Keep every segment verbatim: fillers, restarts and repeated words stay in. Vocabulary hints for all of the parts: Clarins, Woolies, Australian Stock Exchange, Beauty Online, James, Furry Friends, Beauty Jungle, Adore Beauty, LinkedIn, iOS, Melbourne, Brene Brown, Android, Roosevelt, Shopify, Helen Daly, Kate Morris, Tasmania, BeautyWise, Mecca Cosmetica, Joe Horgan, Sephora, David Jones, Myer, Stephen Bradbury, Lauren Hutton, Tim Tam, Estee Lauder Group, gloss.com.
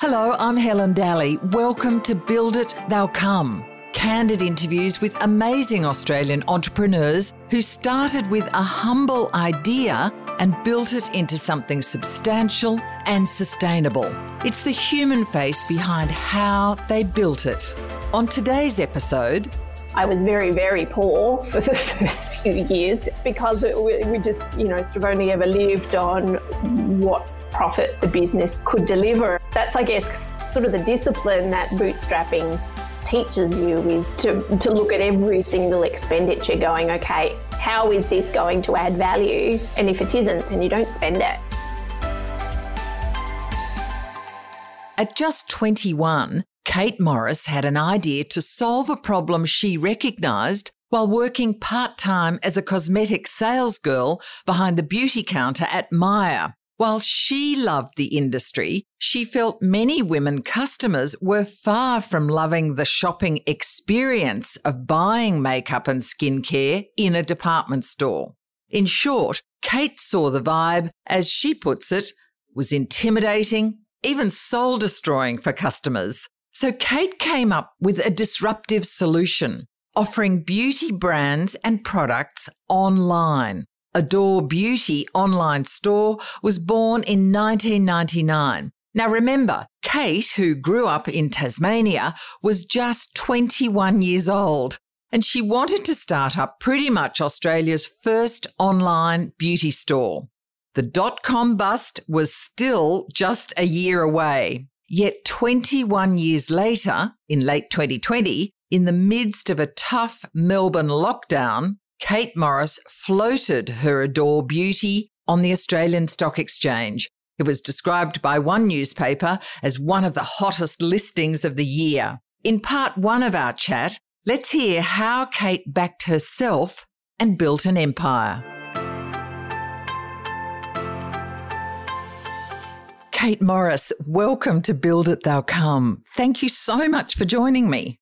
Hello, I'm Helen Daly. Welcome to Build It, They'll Come. Candid interviews with amazing Australian entrepreneurs who started with a humble idea and built it into something substantial and sustainable. It's the human face behind how they built it. On today's episode... I was very, very poor for the first few years because it, we just, you know, sort of only ever lived on what profit the business could deliver. That's, I guess, sort of the discipline that bootstrapping teaches you, is to, to look at every single expenditure going, okay, how is this going to add value? And if it isn't, then you don't spend it. At just twenty-one, Kate Morris had an idea to solve a problem she recognised while working part-time as a cosmetic sales girl behind the beauty counter at Myer. While she loved the industry, she felt many women customers were far from loving the shopping experience of buying makeup and skincare in a department store. In short, Kate saw the vibe, as she puts it, was intimidating, even soul-destroying for customers. So Kate came up with a disruptive solution, offering beauty brands and products online. Adore Beauty online store was born in nineteen ninety-nine. Now remember, Kate, who grew up in Tasmania, was just twenty-one years old, and she wanted to start up pretty much Australia's first online beauty store. The dot-com bust was still just a year away. Yet twenty-one years later, in late twenty twenty, in the midst of a tough Melbourne lockdown, Kate Morris floated her Adore Beauty on the Australian Stock Exchange. It was described by one newspaper as one of the hottest listings of the year. In part one of our chat, let's hear how Kate backed herself and built an empire. Kate Morris, welcome to Build It, They'll Come. Thank you so much for joining me.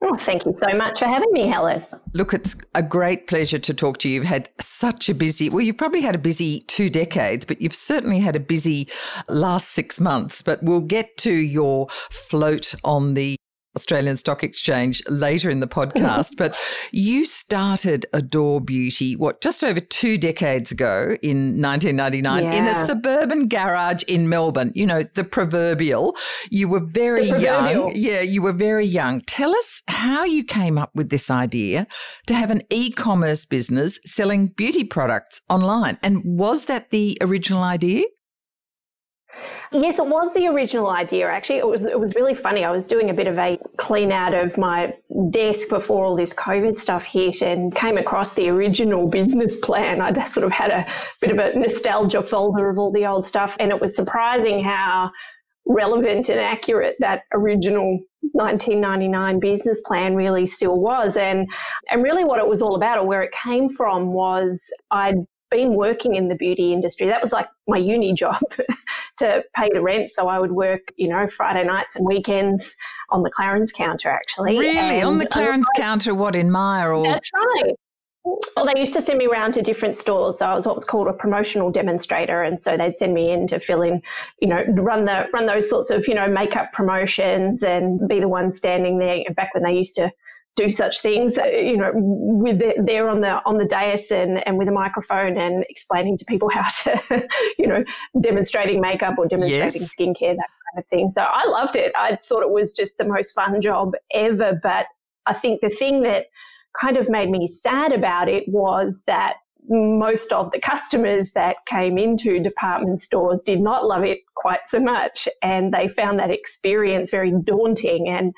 Oh, thank you so much for having me, Helen. Look, it's a great pleasure to talk to you. You've had such a busy, well, you've probably had a busy two decades, but you've certainly had a busy last six months. But we'll get to your float on the Australian Stock Exchange later in the podcast. But you started Adore Beauty, what, just over two decades ago in nineteen ninety-nine, yeah, in a suburban garage in Melbourne, you know, the proverbial. You were very young. Yeah, you were very young. Tell us how you came up with this idea to have an e-commerce business selling beauty products online. And was that the original idea? Yes, it was the original idea, actually. It was it was really funny. I was doing a bit of a clean out of my desk before all this COVID stuff hit and came across the original business plan. I sort of had a bit of a nostalgia folder of all the old stuff, and it was surprising how relevant and accurate that original nineteen ninety-nine business plan really still was. And, and really what it was all about, or where it came from, was I'd been working in the beauty industry. That was like my uni job to pay the rent. So I would work, you know, Friday nights and weekends on the Clarins counter, actually. Really? And on the Clarins I, counter, what, in Myer? Or... That's right. Well, they used to send me around to different stores. So I was what was called a promotional demonstrator. And so they'd send me in to fill in, you know, run the run those sorts of, you know, makeup promotions and be the one standing there, back when they used to do such things, you know, with the, there on the on the dais and, and with a microphone and explaining to people how to, you know, demonstrating makeup or demonstrating yes. skincare, that kind of thing. So I loved it. I thought it was just the most fun job ever. But I think the thing that kind of made me sad about it was that most of the customers that came into department stores did not love it quite so much, and they found that experience very daunting and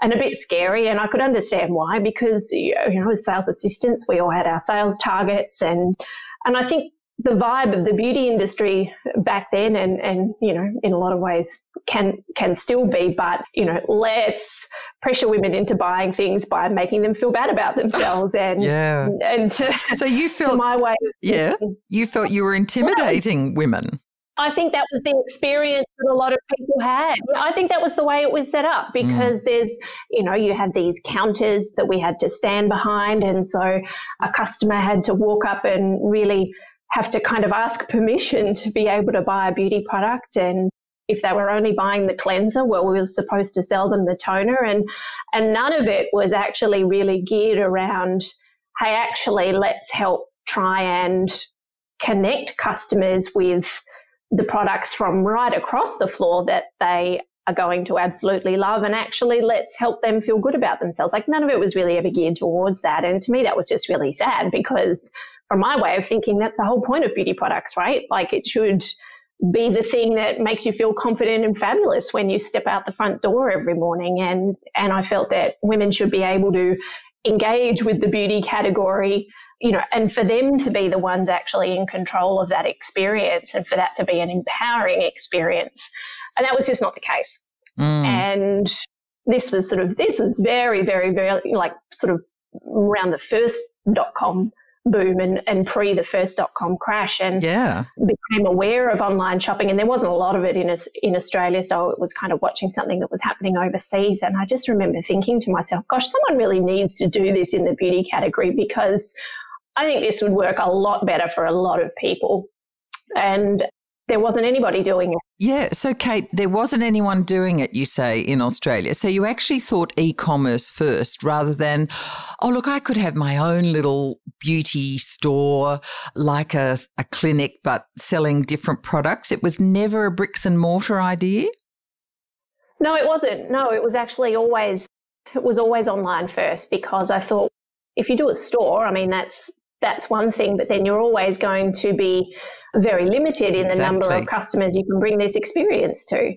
and a bit scary. And I could understand why, because, you know, as sales assistants, we all had our sales targets. And and I think the vibe of the beauty industry back then, and, and you know, in a lot of ways can can still be, but, you know, let's pressure women into buying things by making them feel bad about themselves. And yeah. and, and to, so you felt, to my way of yeah, thinking, you felt you were intimidating yeah. women. I think that was the experience that a lot of people had. I think that was the way it was set up, because mm. there's, you know, you had these counters that we had to stand behind. And so a customer had to walk up and really have to kind of ask permission to be able to buy a beauty product. And if they were only buying the cleanser, well, we were supposed to sell them the toner. And, and none of it was actually really geared around, hey, actually, let's help try and connect customers with the products from right across the floor that they are going to absolutely love, and actually let's help them feel good about themselves. Like, none of it was really ever geared towards that. And to me, that was just really sad, because from my way of thinking, that's the whole point of beauty products, right? Like, it should be the thing that makes you feel confident and fabulous when you step out the front door every morning. And, and I felt that women should be able to engage with the beauty category, you know, and for them to be the ones actually in control of that experience, and for that to be an empowering experience. And that was just not the case. Mm. And this was sort of, this was very, very, very, like, sort of around the first dot-com boom and, and pre the first dot-com crash, and yeah. became aware of online shopping. And there wasn't a lot of it in in Australia, so it was kind of watching something that was happening overseas. And I just remember thinking to myself, gosh, someone really needs to do this in the beauty category, because I think this would work a lot better for a lot of people. And there wasn't anybody doing it. Yeah. So, Kate, there wasn't anyone doing it, you say, in Australia. So you actually thought e-commerce first, rather than, oh, look, I could have my own little beauty store, like a, a clinic, but selling different products. It was never a bricks and mortar idea? No, it wasn't. No, it was actually always, it was always online first, because I thought, if you do a store, I mean, that's, that's one thing, but then you're always going to be very limited in the exactly. number of customers you can bring this experience to.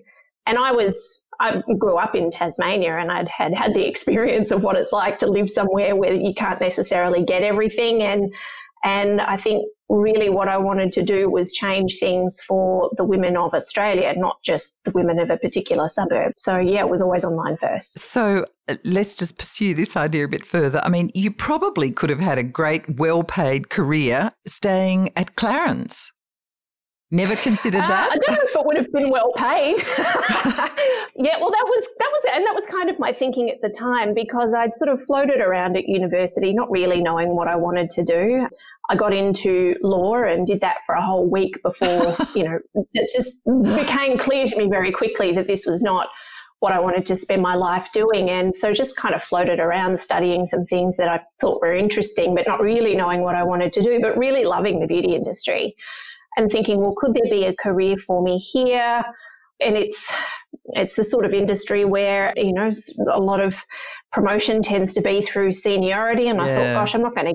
And I was, I grew up in Tasmania, and I'd had had the experience of what it's like to live somewhere where you can't necessarily get everything. And, and I think really what I wanted to do was change things for the women of Australia, not just the women of a particular suburb. So, yeah, it was always online first. So let's just pursue this idea a bit further. I mean, you probably could have had a great, well-paid career staying at Clarins. Never considered that? Uh, I don't know if it would have been well paid. Yeah, well, that was, that was, and that was kind of my thinking at the time, because I'd sort of floated around at university, not really knowing what I wanted to do. I got into law and did that for a whole week before, you know, it just became clear to me very quickly that this was not what I wanted to spend my life doing. And so just kind of floated around studying some things that I thought were interesting, but not really knowing what I wanted to do, but really loving the beauty industry. And thinking, well, could there be a career for me here? And it's it's the sort of industry where, you know, a lot of promotion tends to be through seniority. And yeah. I thought, gosh, I'm not going to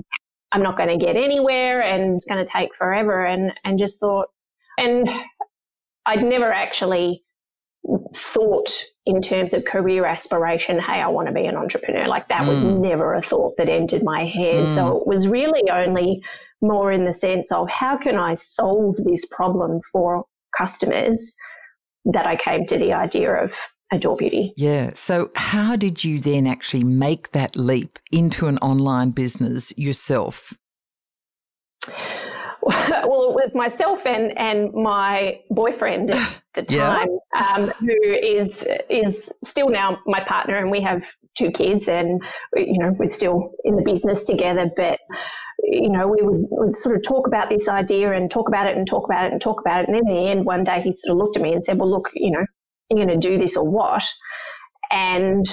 I'm not going to get anywhere, and it's going to take forever. And and just thought, and I'd never actually thought in terms of career aspiration, hey, I want to be an entrepreneur. Like, that mm. was never a thought that entered my head. Mm. So it was really only more in the sense of, how can I solve this problem for customers, that I came to the idea of Adore Beauty. Yeah. So how did you then actually make that leap into an online business yourself? Well, it was myself and, and my boyfriend at the time, yeah. um, who is is still now my partner, and we have two kids, and, you know, we're still in the business together. But, you know, we would, would sort of talk about this idea and talk about it and talk about it and talk about it. And in the end, one day he sort of looked at me and said, well, look, you know, you're going to do this or what? And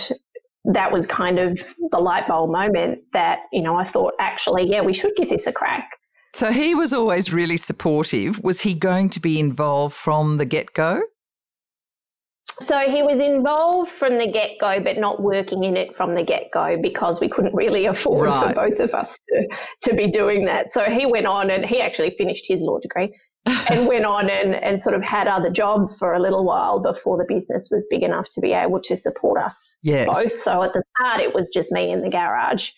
that was kind of the light bulb moment that, you know, I thought, actually, yeah, we should give this a crack. So he was always really supportive. Was he going to be involved from the get-go? So he was involved from the get-go, but not working in it from the get-go, because we couldn't really afford right. for both of us to, to be doing that. So he went on, and he actually finished his law degree and went on and, and sort of had other jobs for a little while before the business was big enough to be able to support us yes. both. So at the start, it was just me in the garage.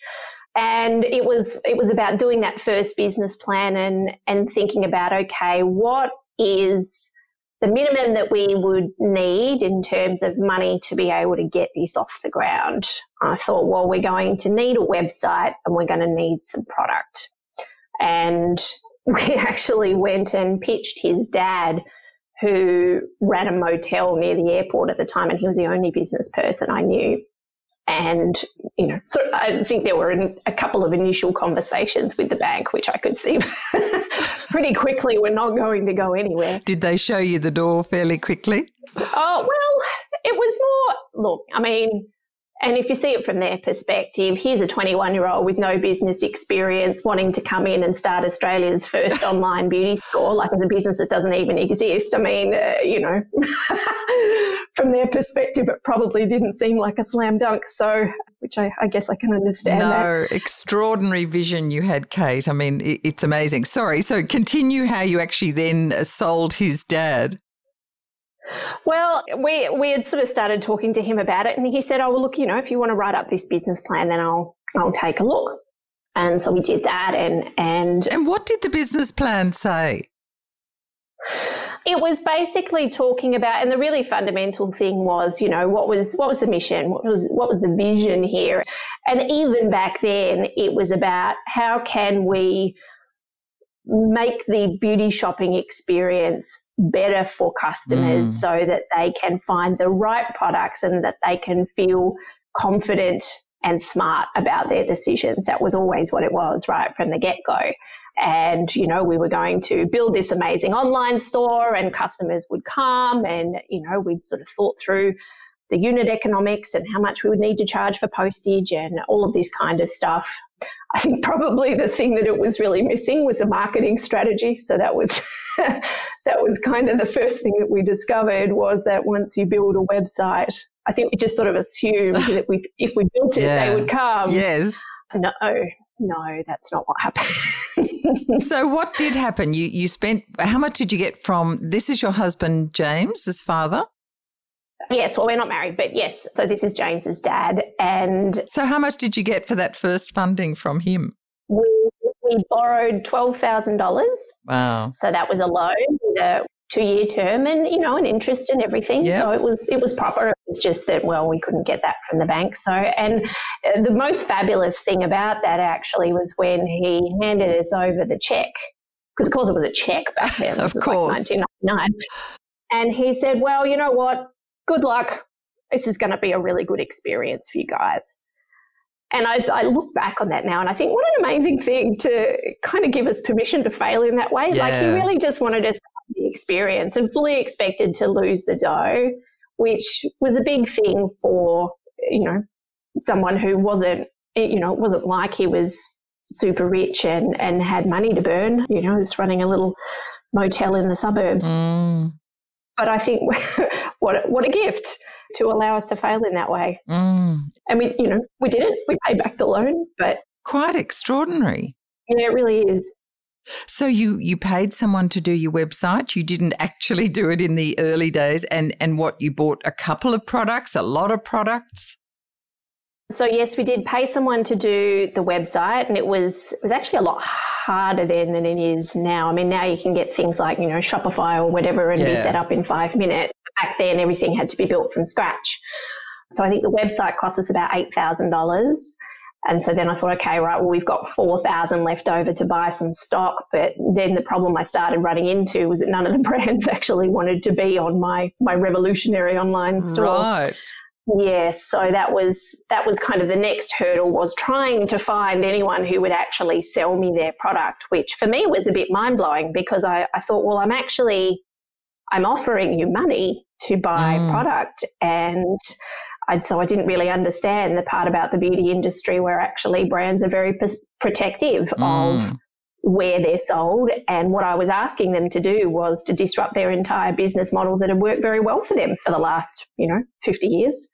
And it was it was about doing that first business plan and, and thinking about, okay, what is the minimum that we would need in terms of money to be able to get this off the ground? I thought, well, we're going to need a website, and we're going to need some product. And we actually went and pitched his dad, who ran a motel near the airport at the time, and he was the only business person I knew. And, you know, so I think there were a couple of initial conversations with the bank, which I could see pretty quickly we're not going to go anywhere. Did they show you the door fairly quickly? Oh, well, it was more, look, I mean, and if you see it from their perspective, here's a twenty-one-year-old with no business experience wanting to come in and start Australia's first online beauty store, like as a business that doesn't even exist. I mean, uh, you know, from their perspective, it probably didn't seem like a slam dunk. So, which I, I guess I can understand. No, that. Extraordinary vision you had, Kate. I mean, it, it's amazing. Sorry. So continue how you actually then sold his dad. Well, we we had sort of started talking to him about it, and he said, "Oh, well, look, you know, if you want to write up this business plan, then I'll I'll take a look." And so we did that, and and and what did the business plan say? It was basically talking about, and the really fundamental thing was, you know, what was what was the mission, what was what was the vision here, and even back then, it was about how can we make the beauty shopping experience better for customers mm. so that they can find the right products and that they can feel confident and smart about their decisions. That was always what it was right from the get-go. And, you know, we were going to build this amazing online store and customers would come and, you know, we'd sort of thought through the unit economics and how much we would need to charge for postage and all of this kind of stuff. I think probably the thing that it was really missing was the marketing strategy. So that was that was kind of the first thing that we discovered was that once you build a website, I think we just sort of assumed that we if we built it, yeah. they would come. Yes. No, no, that's not what happened. So what did happen? You you spent how much did you get from this is your husband, James, his father? Yes, well, we're not married, but yes. So this is James's dad. And so how much did you get for that first funding from him? We, we borrowed twelve thousand dollars. Wow. So that was a loan with a two-year term and, you know, an interest and everything. Yep. So it was it was proper. It was just that, well, we couldn't get that from the bank. So, and the most fabulous thing about that actually was when he handed us over the check, because, of course, it was a check back then. Of course. Like nineteen ninety-nine. And he said, well, you know what? Good luck. This is going to be a really good experience for you guys. And I, I look back on that now and I think what an amazing thing to kind of give us permission to fail in that way. Yeah. Like he really just wanted us to have the experience and fully expected to lose the dough, which was a big thing for, you know, someone who wasn't, you know, it wasn't like he was super rich and, and had money to burn, you know, just running a little motel in the suburbs. Mm. But I think what what a gift to allow us to fail in that way. Mm. And we, you know, we did it. We paid back the loan, but quite extraordinary. Yeah, it really is. So you you paid someone to do your website. You didn't actually do it in the early days, and and what you bought a couple of products, a lot of products. So yes, we did pay someone to do the website, and it was it was actually a lot harder then than it is now. I mean, now you can get things like, you know, Shopify or whatever and yeah. be set up in five minutes. Back then, everything had to be built from scratch. So I think the website cost us about eight thousand dollars. And so then I thought, okay, right, well, we've got four thousand dollars left over to buy some stock. But then the problem I started running into was that none of the brands actually wanted to be on my my revolutionary online store. Right. Yes, so that was that was kind of the next hurdle was trying to find anyone who would actually sell me their product, which for me was a bit mind-blowing because I, I thought, well, I'm actually, I'm offering you money to buy mm. product. And I'd, so I didn't really understand the part about the beauty industry where actually brands are very p- protective mm. of where they're sold. And what I was asking them to do was to disrupt their entire business model that had worked very well for them for the last, you know, fifty years.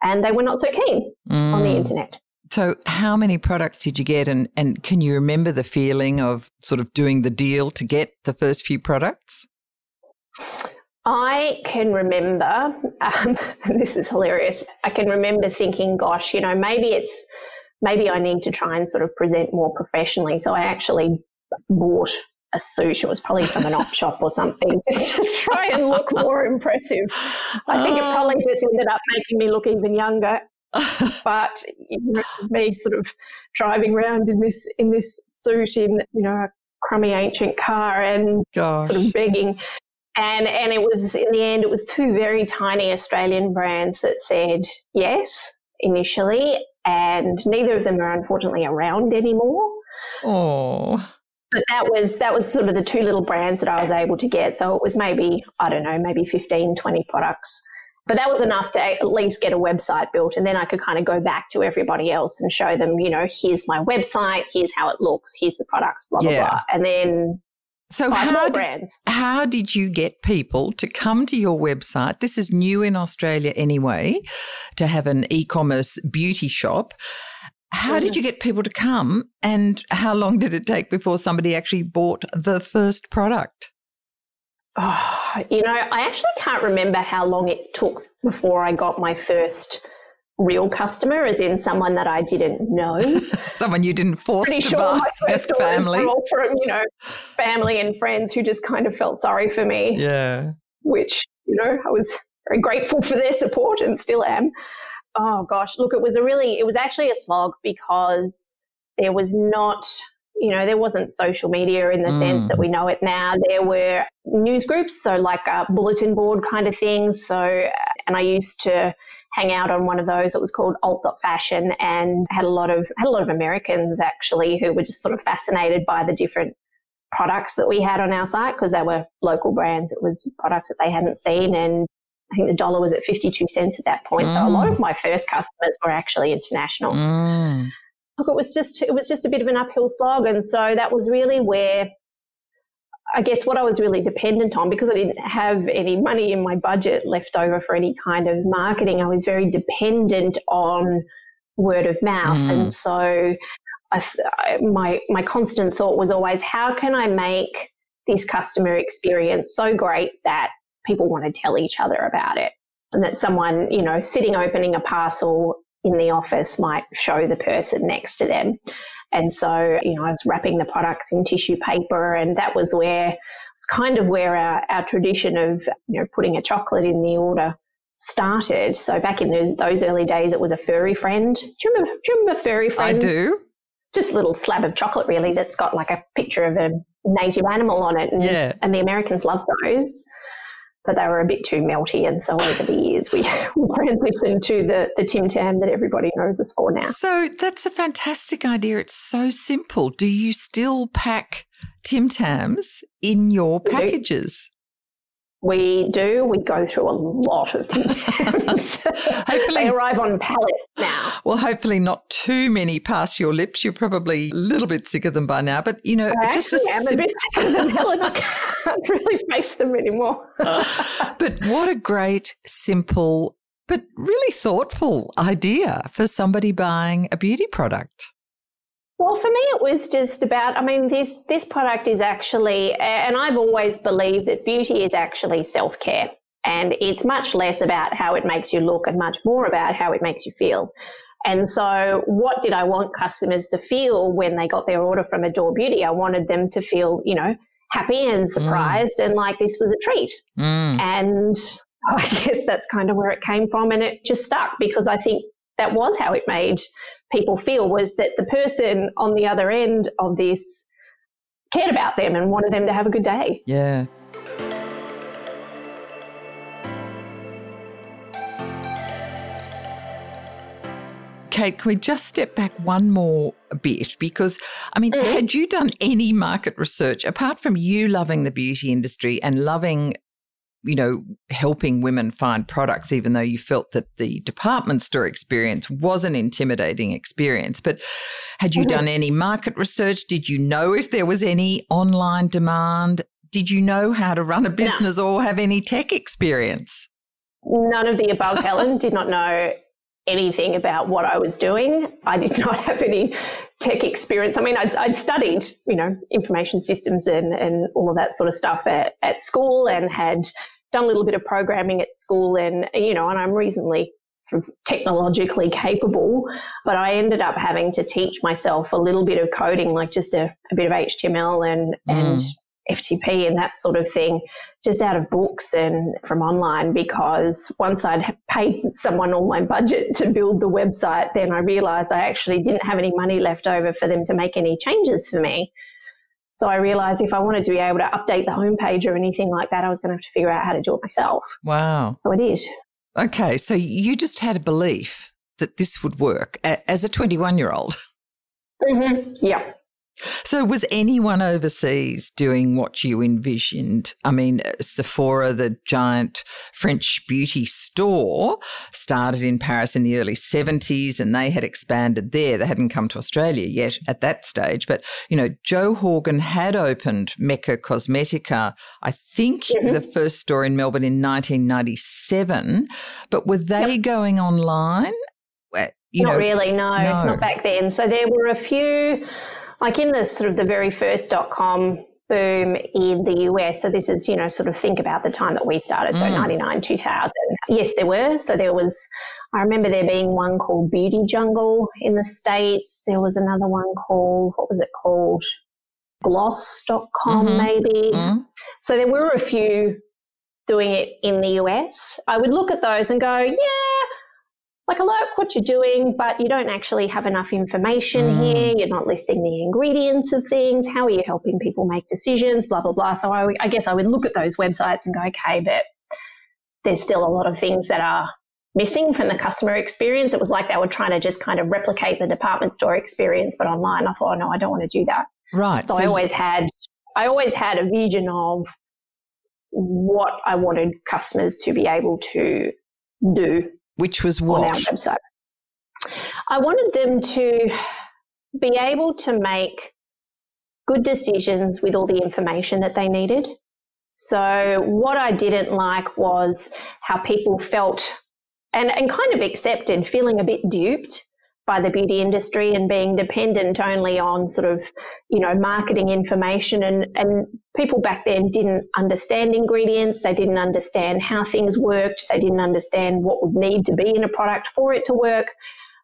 And they were not so keen mm. on the internet. So how many products did you get? And, and can you remember the feeling of sort of doing the deal to get the first few products? I can remember, um, and this is hilarious, I can remember thinking, gosh, you know, maybe it's, maybe I need to try and sort of present more professionally. So I actually bought a suit. It was probably from an op shop or something just to try and look more impressive. I think it probably just ended up making me look even younger. But it was me sort of driving around in this in this suit in, you know, a crummy ancient car and Gosh. sort of begging. And and it was in the end it was two very tiny Australian brands that said yes initially, and neither of them are unfortunately around anymore. Oh. But that was that was sort of the two little brands that I was able to get. So it was maybe, I don't know, maybe fifteen, twenty products. But that was enough to at least get a website built. And then I could kind of go back to everybody else and show them, you know, here's my website, here's how it looks, here's the products, blah, blah, yeah. blah. And then so five more brands. How did you get people to come to your website? This is new in Australia anyway, to have an e-commerce beauty shop. How did you get people to come, and how long did it take before somebody actually bought the first product? Oh, you know, I actually can't remember how long it took before I got my first real customer, as in someone that I didn't know. Someone you didn't force Pretty to sure buy. My first family. All from, you know, family and friends who just kind of felt sorry for me. Yeah. Which, you know, I was very grateful for their support and still am. Oh gosh, look, it was a really, it was actually a slog because there was not, you know, there wasn't social media in the mm. sense that we know it now. There were news groups, so like a bulletin board kind of thing. So, and I used to hang out on one of those. It was called alt dot fashion, and had a lot of, had a lot of Americans actually who were just sort of fascinated by the different products that we had on our site because they were local brands. It was products that they hadn't seen, and I think the dollar was at fifty-two cents at that point. Mm. So a lot of my first customers were actually international. Mm. Look, it was just, it was just a bit of an uphill slog. And so that was really where I guess what I was really dependent on, because I didn't have any money in my budget left over for any kind of marketing, I was very dependent on word of mouth. Mm. And so I, my, my constant thought was always, how can I make this customer experience so great that people want to tell each other about it, and that someone, you know, sitting opening a parcel in the office might show the person next to them. And so, you know, I was wrapping the products in tissue paper, and that was where it's kind of where our, our tradition of, you know, putting a chocolate in the order started. So back in the, those early days, it was a Furry Friend. Do you remember? Do you remember Furry Friends? I do. Just a little slab of chocolate, really, that's got like a picture of a native animal on it, and, yeah. and the Americans love those. But they were a bit too melty, and so over the years we transitioned to the, the Tim Tam that everybody knows us for now. So that's a fantastic idea. It's so simple. Do you still pack Tim Tams in your we packages? Do. We do. We go through a lot of Tim Tams. Hopefully, they arrive on pallets now. Well, hopefully not too many past your lips. You're probably a little bit sick of them by now, but you know, I just actually a am sim- a bit sick of them, Helen. I can't really face them anymore. But what a great, simple, but really thoughtful idea for somebody buying a beauty product. Well, for me, it was just about, I mean, this this product is actually, and I've always believed that beauty is actually self-care. And it's much less about how it makes you look and much more about how it makes you feel. And so what did I want customers to feel when they got their order from Adore Beauty? I wanted them to feel, you know, happy and surprised mm. and like this was a treat. Mm. And I guess that's kind of where it came from, and it just stuck because I think that was how it made people feel, was that the person on the other end of this cared about them and wanted them to have a good day. Yeah. Kate, can we just step back one more bit? Because, I mean, mm. had you done any market research, apart from you loving the beauty industry and loving, you know, helping women find products, even though you felt that the department store experience was an intimidating experience, but had you mm. done any market research? Did you know if there was any online demand? Did you know how to run a business no. or have any tech experience? None of the above, Helen. Did not know anything about what I was doing. I did not have any tech experience. I mean, I'd, I'd studied, you know, information systems and, and all of that sort of stuff at, at school, and had done a little bit of programming at school, and, you know, and I'm reasonably sort of technologically capable, but I ended up having to teach myself a little bit of coding, like just a, a bit of H T M L and, mm. and F T P and that sort of thing, just out of books and from online, because once I'd paid someone all my budget to build the website, then I realised I actually didn't have any money left over for them to make any changes for me. So I realised if I wanted to be able to update the homepage or anything like that, I was going to have to figure out how to do it myself. Wow. So I did. Okay. So you just had a belief that this would work as a twenty-one-year-old. Mm-hmm. Yeah. So was anyone overseas doing what you envisioned? I mean, Sephora, the giant French beauty store, started in Paris in the early seventies and they had expanded there. They hadn't come to Australia yet at that stage. But, you know, Joe Horgan had opened Mecca Cosmetica, I think mm-hmm. the first store in Melbourne in nineteen ninety-seven. But were they yep. going online? You not know, really, no, no, not back then. So there were a few... Like in the sort of the very first dot-com boom in the U S, so this is, you know, sort of think about the time that we started, so mm. ninety-nine, two thousand. Yes, there were. So there was, I remember there being one called Beauty Jungle in the States. There was another one called, what was it called? gloss dot com mm-hmm. maybe. Mm. So there were a few doing it in the U S. I would look at those and go, yeah. Like, I like what you're doing, but you don't actually have enough information mm. here. You're not listing the ingredients of things. How are you helping people make decisions, blah, blah, blah. So I, I guess I would look at those websites and go, okay, but there's still a lot of things that are missing from the customer experience. It was like they were trying to just kind of replicate the department store experience, but online. I thought, oh, no, I don't want to do that. Right. So, so I always had, I always had a vision of what I wanted customers to be able to do. Which was what? On our website. I wanted them to be able to make good decisions with all the information that they needed. So what I didn't like was how people felt and, and kind of accepted feeling a bit duped by the beauty industry and being dependent only on sort of, you know, marketing information. And, and people back then didn't understand ingredients. They didn't understand how things worked. They didn't understand what would need to be in a product for it to work.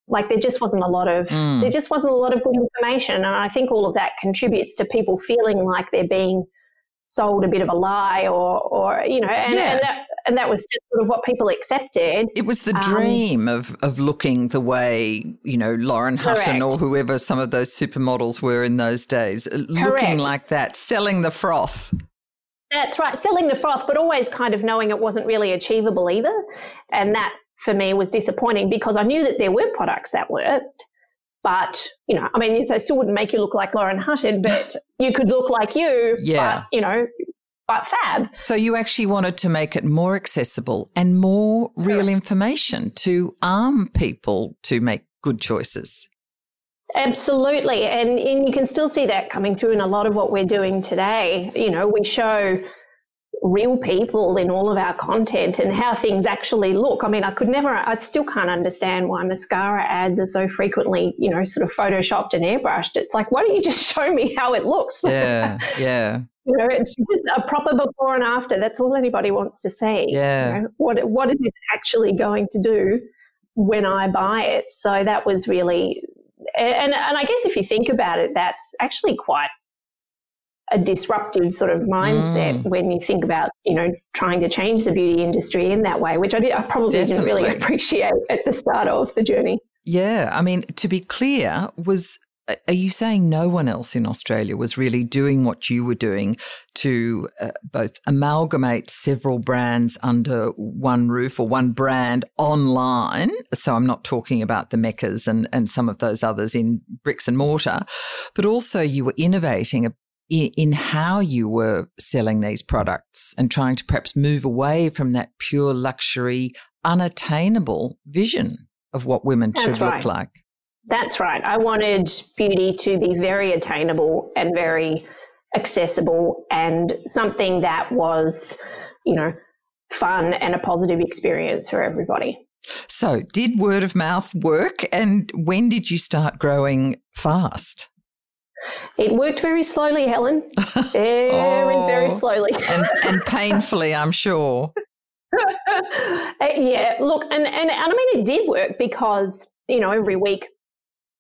Like there just wasn't a lot of, mm. there just wasn't a lot of good information. And I think all of that contributes to people feeling like they're being sold a bit of a lie or, or you know, and, yeah. and that, And that was just sort of what people accepted. It was the dream um, of of looking the way, you know, Lauren Hutton correct. or whoever some of those supermodels were in those days, correct. looking like that, selling the froth. That's right, selling the froth, but always kind of knowing it wasn't really achievable either. And that, for me, was disappointing because I knew that there were products that worked. But, you know, I mean, they still wouldn't make you look like Lauren Hutton, but you could look like you, yeah. but, you know, but fab. So you actually wanted to make it more accessible and more real information to arm people to make good choices. Absolutely. And, and you can still see that coming through in a lot of what we're doing today. You know, we show real people in all of our content and how things actually look. I mean, I could never, I still can't understand why mascara ads are so frequently, you know, sort of photoshopped and airbrushed. It's like, why don't you just show me how it looks? Yeah, yeah. You know, it's just a proper before and after. That's all anybody wants to see. Yeah. You know, what what is this actually going to do when I buy it? So that was really, and and I guess if you think about it, that's actually quite a disruptive sort of mindset mm. when you think about, you know, trying to change the beauty industry in that way, which I did, I probably Definitely. didn't really appreciate at the start of the journey. Yeah, I mean, to be clear, was. Are you saying no one else in Australia was really doing what you were doing to uh, both amalgamate several brands under one roof or one brand online? So I'm not talking about the Meccas and, and some of those others in bricks and mortar, but also you were innovating a in how you were selling these products and trying to perhaps move away from that pure luxury, unattainable vision of what women That's should right. look like. That's right. I wanted beauty to be very attainable and very accessible and something that was, you know, fun and a positive experience for everybody. So did word of mouth work? And when did you start growing fast? It worked very slowly, Helen. Very, oh, very slowly. and, and painfully, I'm sure. Yeah, look, and, and, and I mean, it did work because, you know, every week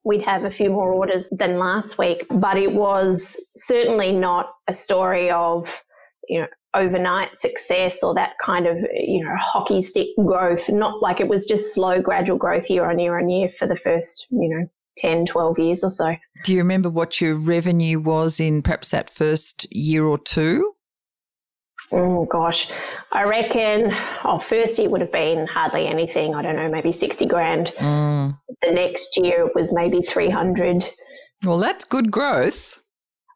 we'd have a few more orders than last week, but it was certainly not a story of, you know, overnight success or that kind of, you know, hockey stick growth. Not like it was just slow, gradual growth year on year on year for the first, you know, ten, twelve years or so. Do you remember what your revenue was in perhaps that first year or two? Oh, gosh. I reckon, oh, first year would have been hardly anything. I don't know, maybe sixty grand. Mm. The next year it was maybe three hundred. Well, that's good growth.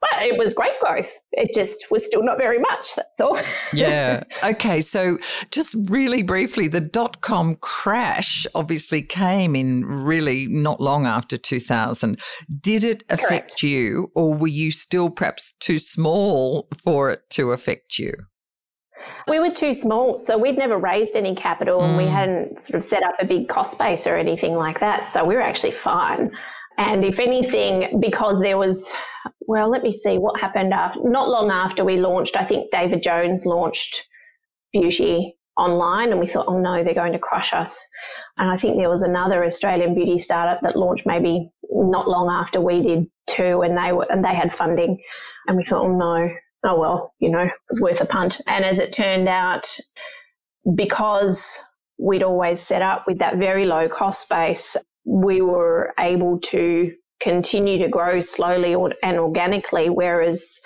But it was great growth. It just was still not very much, that's all. Yeah. Okay. So just really briefly, the dot-com crash obviously came in really not long after two thousand. Did it affect Correct. you, or were you still perhaps too small for it to affect you? We were too small, so we'd never raised any capital mm. and we hadn't sort of set up a big cost base or anything like that. So we were actually fine. And if anything, because there was, well, let me see what happened after. Not long after we launched, I think David Jones launched Beauty Online, and we thought, oh no, they're going to crush us. And I think there was another Australian beauty startup that launched maybe not long after we did too, and they were and they had funding, and we thought, oh no, oh well, you know, it was worth a punt. And as it turned out, because we'd always set up with that very low cost base, we were able to continue to grow slowly and organically, whereas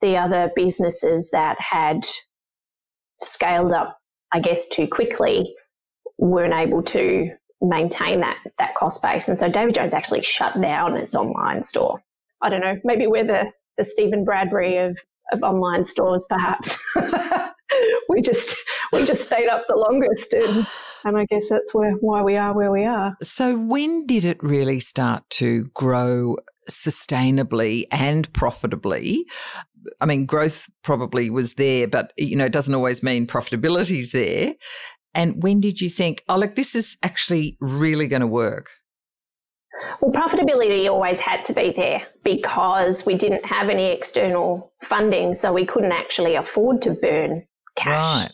the other businesses that had scaled up, I guess, too quickly weren't able to maintain that that cost base. And so David Jones actually shut down its online store. I don't know, maybe we're the, the Stephen Bradbury of, of online stores, perhaps. We just we just stayed up the longest, and, and I guess that's where why we are where we are. So when did it really start to grow sustainably and profitably? I mean, growth probably was there, but, you know, it doesn't always mean profitability's there. And when did you think, oh, look, this is actually really going to work? Well, profitability always had to be there because we didn't have any external funding, so we couldn't actually afford to burn cash. Right.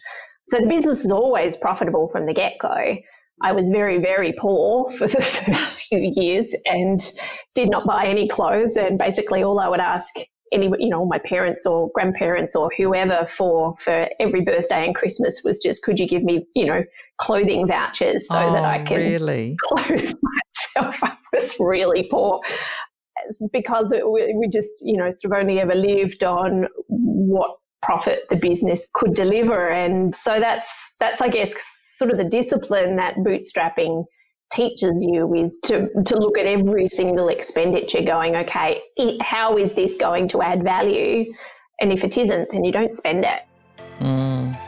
So the business was always profitable from the get-go. I was very, very poor for the first few years and did not buy any clothes, and basically all I would ask any, you know, my parents or grandparents or whoever for, for every birthday and Christmas was just, could you give me, you know, clothing vouchers so oh, that I can really? clothe myself. I was really poor because it, we just, you know, sort of only ever lived on what profit the business could deliver. And so that's, that's I guess, sort of the discipline that bootstrapping teaches you, is to, to look at every single expenditure going, okay, it, how is this going to add value? And if it isn't, then you don't spend it. Mm.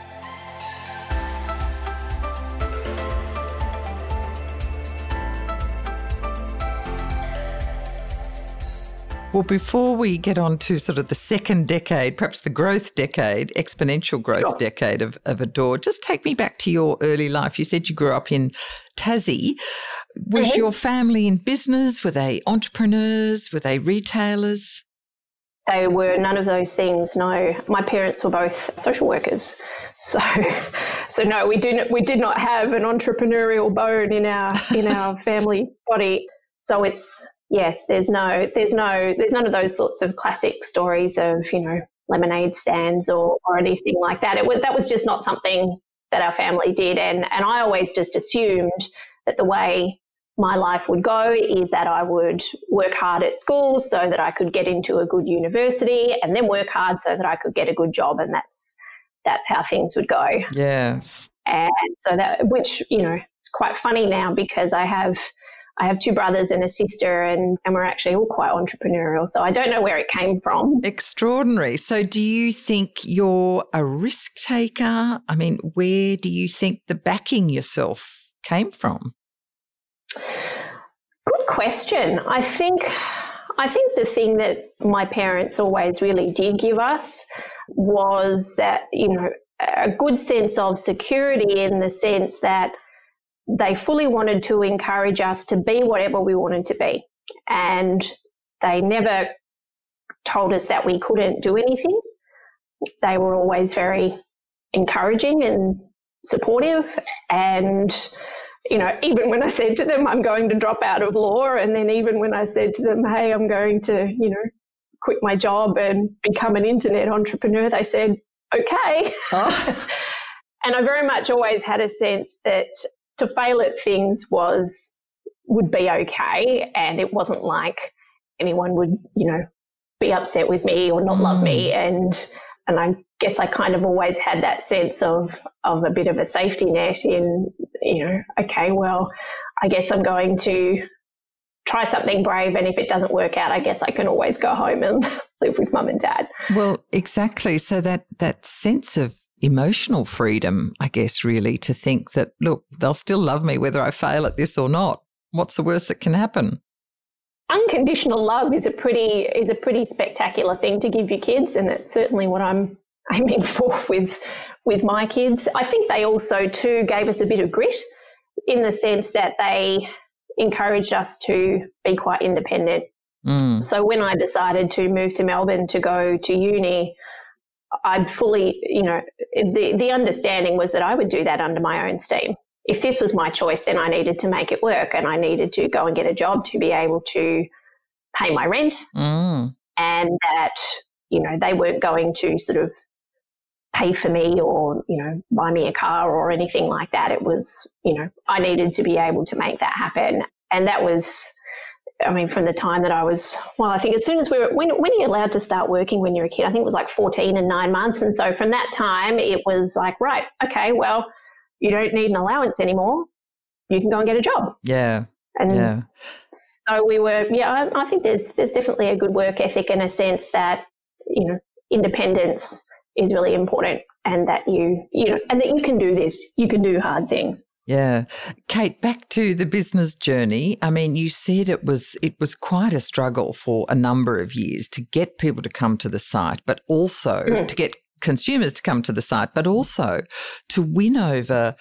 Well, before we get on to sort of the second decade, perhaps the growth decade, exponential growth sure. decade of, of Adore, just take me back to your early life. You said you grew up in Tassie. Was mm-hmm. your family in business? Were they entrepreneurs? Were they retailers? They were none of those things, no. My parents were both social workers. So so no, we didn't we did not have an entrepreneurial bone in our in our family body. So it's Yes, there's no, there's no, there's none of those sorts of classic stories of, you know, lemonade stands or, or anything like that. It was, that was just not something that our family did. And, and I always just assumed that the way my life would go is that I would work hard at school so that I could get into a good university, and then work hard so that I could get a good job. And that's, that's how things would go. Yeah. And so that, which, you know, it's quite funny now because I have, I have two brothers and a sister, and, and we're actually all quite entrepreneurial. So I don't know where it came from. Extraordinary. So do you think you're a risk taker? I mean, where do you think the backing yourself came from? Good question. I think I think the thing that my parents always really did give us was that, you know, a good sense of security, in the sense that they fully wanted to encourage us to be whatever we wanted to be, and they never told us that we couldn't do anything. They were always very encouraging and supportive, and, you know, even when I said to them, I'm going to drop out of law, and then even when I said to them, hey, I'm going to, you know, quit my job and become an internet entrepreneur, they said, okay. Oh. And I very much always had a sense that to fail at things was would be okay, and it wasn't like anyone would, you know, be upset with me or not mm. love me, and and I guess I kind of always had that sense of of a bit of a safety net in, you know, okay, well, I guess I'm going to try something brave, and if it doesn't work out, I guess I can always go home and live with mum and dad. Well, exactly. So that that sense of emotional freedom, I guess, really, to think that, look, they'll still love me whether I fail at this or not. What's the worst that can happen? Unconditional love is a pretty is a pretty spectacular thing to give your kids, and that's certainly what I'm aiming for with with my kids. I think they also too gave us a bit of grit, in the sense that they encouraged us to be quite independent. Mm. So when I decided to move to Melbourne to go to uni, I'd fully, you know, the, the understanding was that I would do that under my own steam. If this was my choice, then I needed to make it work, and I needed to go and get a job to be able to pay my rent. Mm. And that, you know, they weren't going to sort of pay for me or, you know, buy me a car or anything like that. It was, you know, I needed to be able to make that happen. And that was, I mean, from the time that I was, well, I think as soon as we were, when, when are you allowed to start working when you're a kid? I think it was like fourteen and nine months. And so from that time, it was like, right, okay, well, you don't need an allowance anymore. You can go and get a job. Yeah. And yeah. so we were, yeah, I, I think there's, there's definitely a good work ethic, in a sense that, you know, independence is really important, and that you, you know, and that you can do this, you can do hard things. Yeah. Kate, back to the business journey. I mean, you said it was it was quite a struggle for a number of years to get people to come to the site, but also mm. to get consumers to come to the site, but also to win over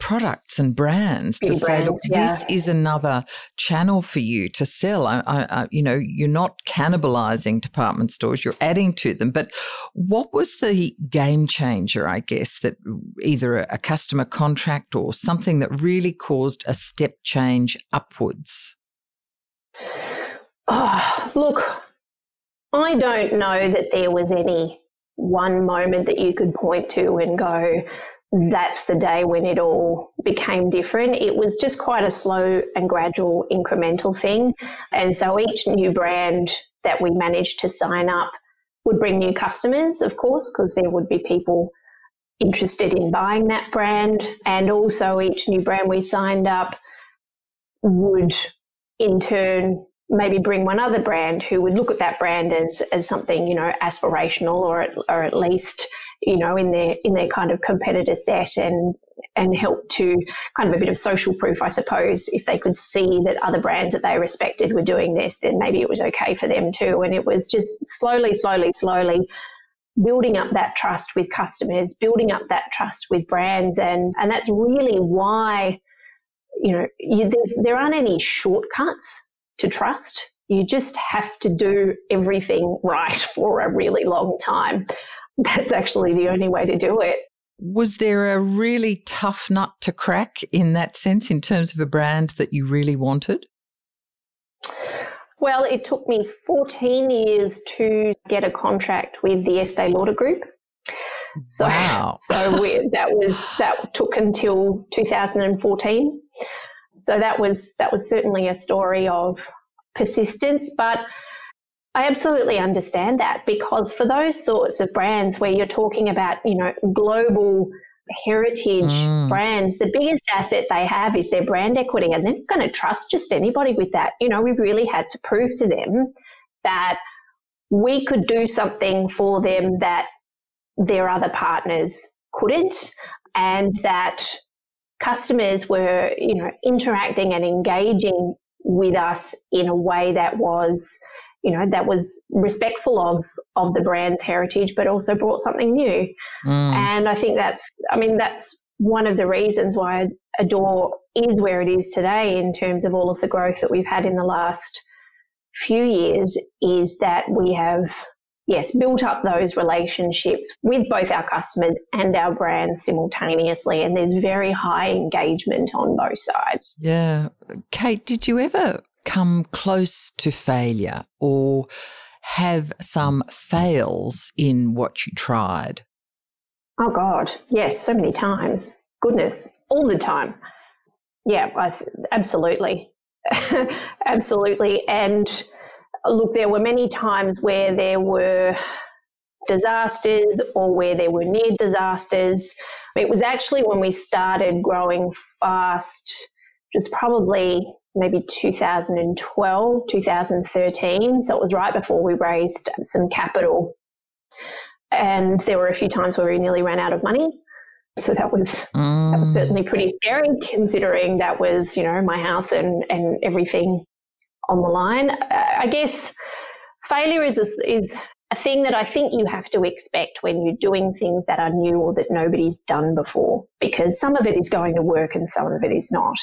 products and brands Big to brands, say, look, yeah. this is another channel for you to sell. I, I, I, you know, you're not cannibalizing department stores, you're adding to them. But what was the game changer, I guess, that either a, a customer contract or something that really caused a step change upwards? Oh, look, I don't know that there was any one moment that you could point to and go, that's the day when it all became different. It was just quite a slow and gradual incremental thing. And so each new brand that we managed to sign up would bring new customers, of course, because there would be people interested in buying that brand. And also each new brand we signed up would in turn maybe bring one other brand who would look at that brand as, as something, you know, aspirational, or at, or at least, you know, in their in their kind of competitor set, and and help to kind of a bit of social proof, I suppose. If they could see that other brands that they respected were doing this, then maybe it was okay for them too. And it was just slowly, slowly, slowly building up that trust with customers, building up that trust with brands. And, and that's really why, you know, you, there's, there aren't any shortcuts to trust. You just have to do everything right for a really long time. That's actually the only way to do it. Was there a really tough nut to crack in that sense, in terms of a brand that you really wanted? Well, it took me fourteen years to get a contract with the Estee Lauder Group. So, wow. so we, that was that took until two thousand fourteen. So that was that was certainly a story of persistence, but I absolutely understand that, because for those sorts of brands where you're talking about, you know, global heritage mm. brands, the biggest asset they have is their brand equity, and they're not going to trust just anybody with that. You know, we really had to prove to them that we could do something for them that their other partners couldn't, and that customers were, you know, interacting and engaging with us in a way that was, you know, that was respectful of, of the brand's heritage, but also brought something new. Mm. And I think that's, I mean, that's one of the reasons why Adore is where it is today, in terms of all of the growth that we've had in the last few years, is that we have, yes, built up those relationships with both our customers and our brands simultaneously. And there's very high engagement on both sides. Yeah. Kate, did you ever come close to failure, or have some fails in what you tried? Oh, God. Yes, so many times. Goodness, all the time. Yeah, I th- absolutely. absolutely. And look, there were many times where there were disasters, or where there were near disasters. It was actually when we started growing fast, just probably maybe two thousand twelve, two thousand thirteen. So it was right before we raised some capital. And there were a few times where we nearly ran out of money. So that was mm. that was certainly pretty scary, considering that was, you know, my house and, and everything on the line. I guess failure is a, is a thing that I think you have to expect when you're doing things that are new or that nobody's done before, because some of it is going to work and some of it is not.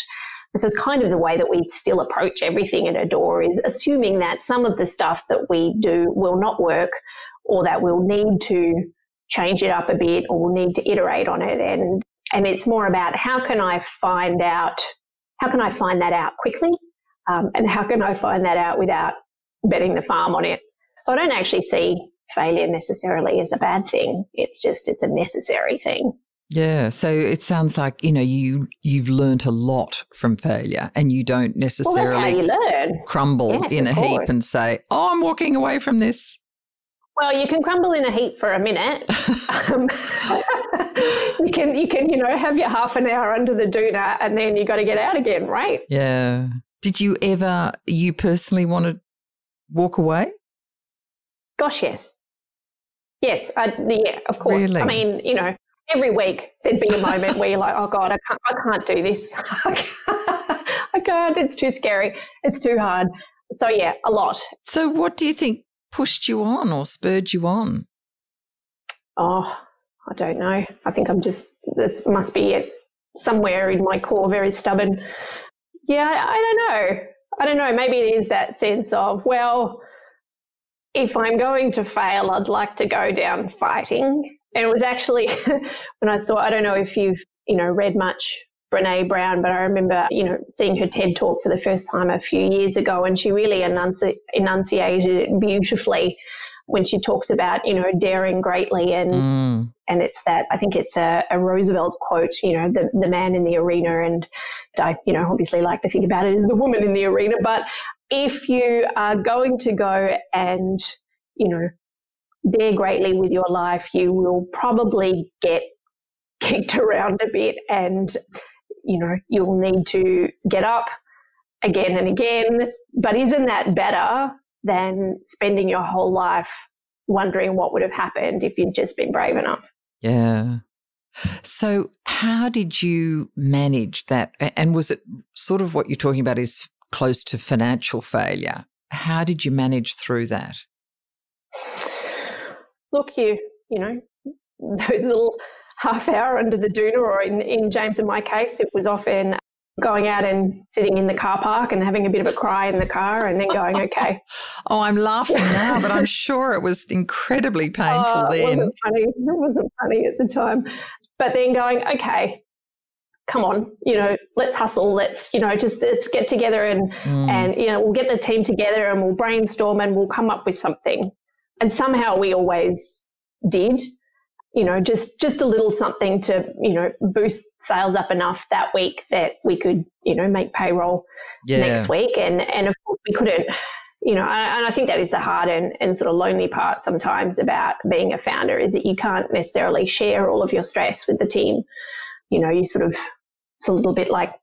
This is kind of the way that we still approach everything at Adore, is assuming that some of the stuff that we do will not work, or that we'll need to change it up a bit, or we'll need to iterate on it. And and it's more about how can I find out, how can I find that out quickly, um, and how can I find that out without betting the farm on it. So I don't actually see failure necessarily as a bad thing. It's just, it's a necessary thing. Yeah. So it sounds like, you know, you, you've learned a lot from failure, and you don't necessarily well, that's how you learn. crumble yes, in a course. heap and say, oh, I'm walking away from this. Well, you can crumble in a heap for a minute. um, you can, you can, you know, have your half an hour under the doona, and then you got to get out again, right? Yeah. Did you ever, you personally want to walk away? Gosh, yes. Yes, I, yeah, of course. Really? I mean, you know, every week there'd be a moment where you're like, oh God, I can't, I can't do this. I can't, I can't. It's too scary. It's too hard. So yeah, a lot. So what do you think pushed you on or spurred you on? Oh, I don't know. I think I'm just, this must be it. Somewhere in my core, very stubborn. Yeah, I, I don't know. I don't know. Maybe it is that sense of, well, if I'm going to fail, I'd like to go down fighting. And it was actually when I saw, I don't know if you've, you know, read much Brene Brown, but I remember, you know, seeing her TED Talk for the first time a few years ago, and she really enunci- enunciated it beautifully when she talks about, you know, daring greatly. And mm. and it's that, I think it's a, a Roosevelt quote, you know, the, the man in the arena. And I, you know, obviously like to think about it as the woman in the arena. But if you are going to go and, you know, dare greatly with your life, you will probably get kicked around a bit, and you know, you'll need to get up again and again. But isn't that better than spending your whole life wondering what would have happened if you'd just been brave enough? Yeah. So how did you manage that? And was it sort of what you're talking about is close to financial failure? How did you manage through that? Look, you, you know, those little half hour under the doona, or in, in James and my case, it was often going out and sitting in the car park and having a bit of a cry in the car, and then going, okay. Oh, I'm laughing now, but I'm sure it was incredibly painful oh, then. It wasn't funny. It wasn't funny at the time. But then going, okay, come on, you know, let's hustle. Let's, you know, just let's get together and, mm. and, you know, we'll get the team together and we'll brainstorm and we'll come up with something. And somehow we always did. You know, just, just a little something to, you know, boost sales up enough that week that we could, you know, make payroll yeah. next week. And, and of course we couldn't, you know, and I think that is the hard and, and sort of lonely part sometimes about being a founder, is that you can't necessarily share all of your stress with the team. You know, you sort of, it's a little bit like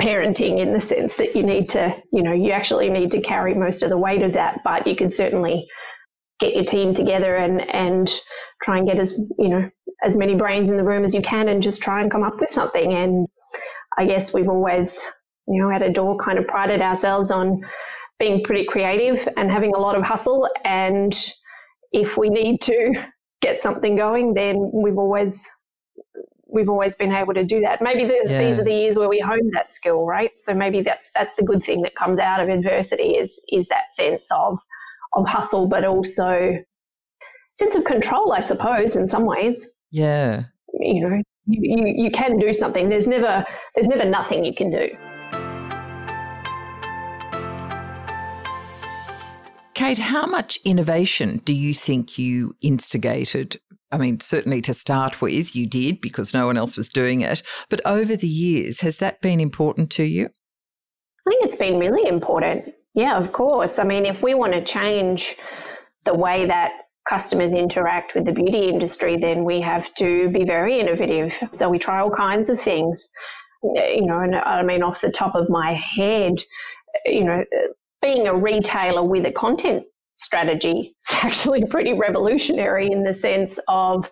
parenting in the sense that you need to, you know, you actually need to carry most of the weight of that, but you can certainly get your team together and, and try and get as, you know, as many brains in the room as you can, and just try and come up with something. And I guess we've always, you know, at Adore kind of prided ourselves on being pretty creative and having a lot of hustle. And if we need to get something going, then we've always, we've always been able to do that. Maybe yeah. these are the years where we honed that skill, right? So maybe that's, that's the good thing that comes out of adversity is, is that sense of, of hustle, but also sense of control, I suppose, in some ways. Yeah. You know, you, you, you can do something. There's never there's never nothing you can do. Kate, how much innovation do you think you instigated? I mean, certainly to start with, you did, because no one else was doing it. But over the years, has that been important to you? I think it's been really important. Yeah, of course. I mean, if we want to change the way that customers interact with the beauty industry, then we have to be very innovative. So we try all kinds of things. you know, and I mean, off the top of my head, you know, being a retailer with a content strategy is actually pretty revolutionary in the sense of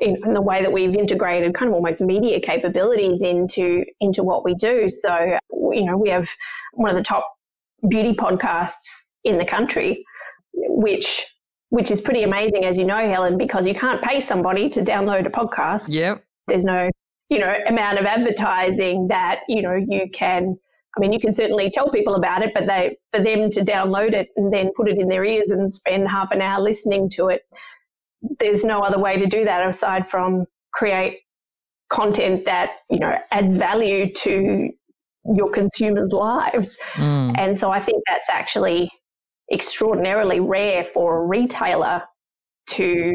in, in the way that we've integrated kind of almost media capabilities into into what we do. So, you know, we have one of the top beauty podcasts in the country, which which is pretty amazing, as you know, Helen, because you can't pay somebody to download a podcast. Yep. There's no, you know, amount of advertising that, you know, you can, I mean, you can certainly tell people about it, but they, for them to download it and then put it in their ears and spend half an hour listening to it, there's no other way to do that aside from create content that, you know, adds value to your consumers' lives. Mm. And so I think that's actually extraordinarily rare for a retailer to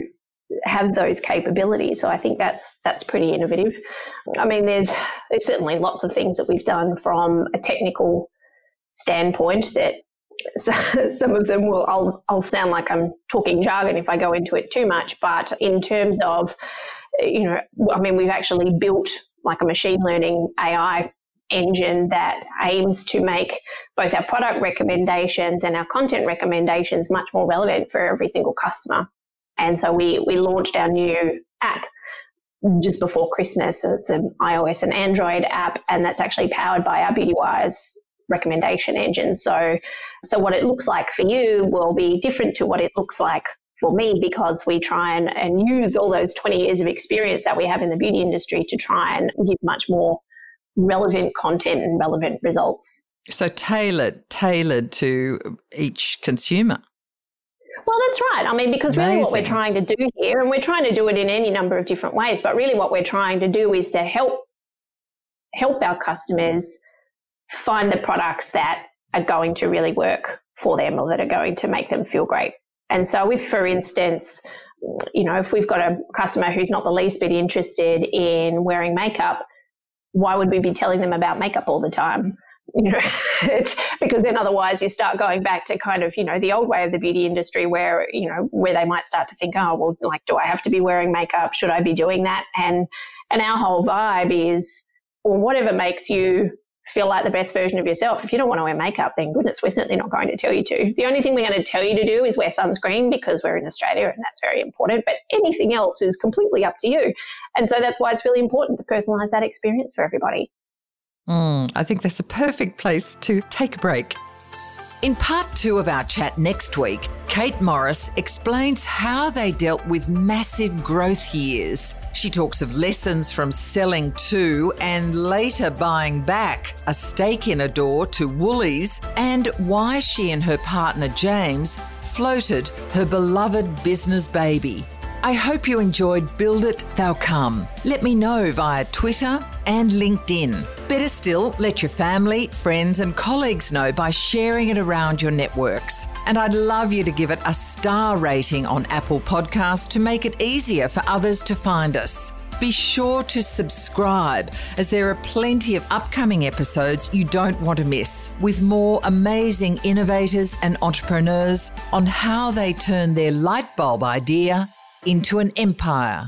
have those capabilities. So I think that's that's pretty innovative. I mean, there's there's certainly lots of things that we've done from a technical standpoint that so, some of them will I'll I'll sound like I'm talking jargon if I go into it too much, but in terms of, you know, I mean, we've actually built like a machine learning A I engine that aims to make both our product recommendations and our content recommendations much more relevant for every single customer. And so we we launched our new app just before Christmas. So it's an iOS and Android app, and that's actually powered by our BeautyWise recommendation engine. So so what it looks like for you will be different to what it looks like for me, because we try and, and use all those twenty years of experience that we have in the beauty industry to try and give much more relevant content and relevant results. So tailored, tailored to each consumer. Well, that's right. I mean, because really what we're trying to do here, and we're trying to do it in any number of different ways, but really what we're trying to do is to help help our customers find the products that are going to really work for them or that are going to make them feel great. And so if, for instance, you know, if we've got a customer who's not the least bit interested in wearing makeup, why would we be telling them about makeup all the time? You know, it's because then otherwise you start going back to kind of, you know, the old way of the beauty industry where, you know, where they might start to think, oh, well, like, do I have to be wearing makeup? Should I be doing that? And and our whole vibe is, well, whatever makes you feel like the best version of yourself. If you don't want to wear makeup, then goodness, we're certainly not going to tell you to. The only thing we're going to tell you to do is wear sunscreen because we're in Australia and that's very important. But anything else is completely up to you. And so that's why it's really important to personalize that experience for everybody. Mm, I think that's a perfect place to take a break. In part two of our chat next week, Kate Morris explains how they dealt with massive growth years. She talks of lessons from selling to and later buying back, a stake in Adore to Woolies, and why she and her partner James floated her beloved business baby. I hope you enjoyed Build It, They'll Come. Let me know via Twitter and LinkedIn. Better still, let your family, friends and colleagues know by sharing it around your networks. And I'd love you to give it a star rating on Apple Podcasts to make it easier for others to find us. Be sure to subscribe, as there are plenty of upcoming episodes you don't want to miss, with more amazing innovators and entrepreneurs on how they turn their light bulb idea into an empire.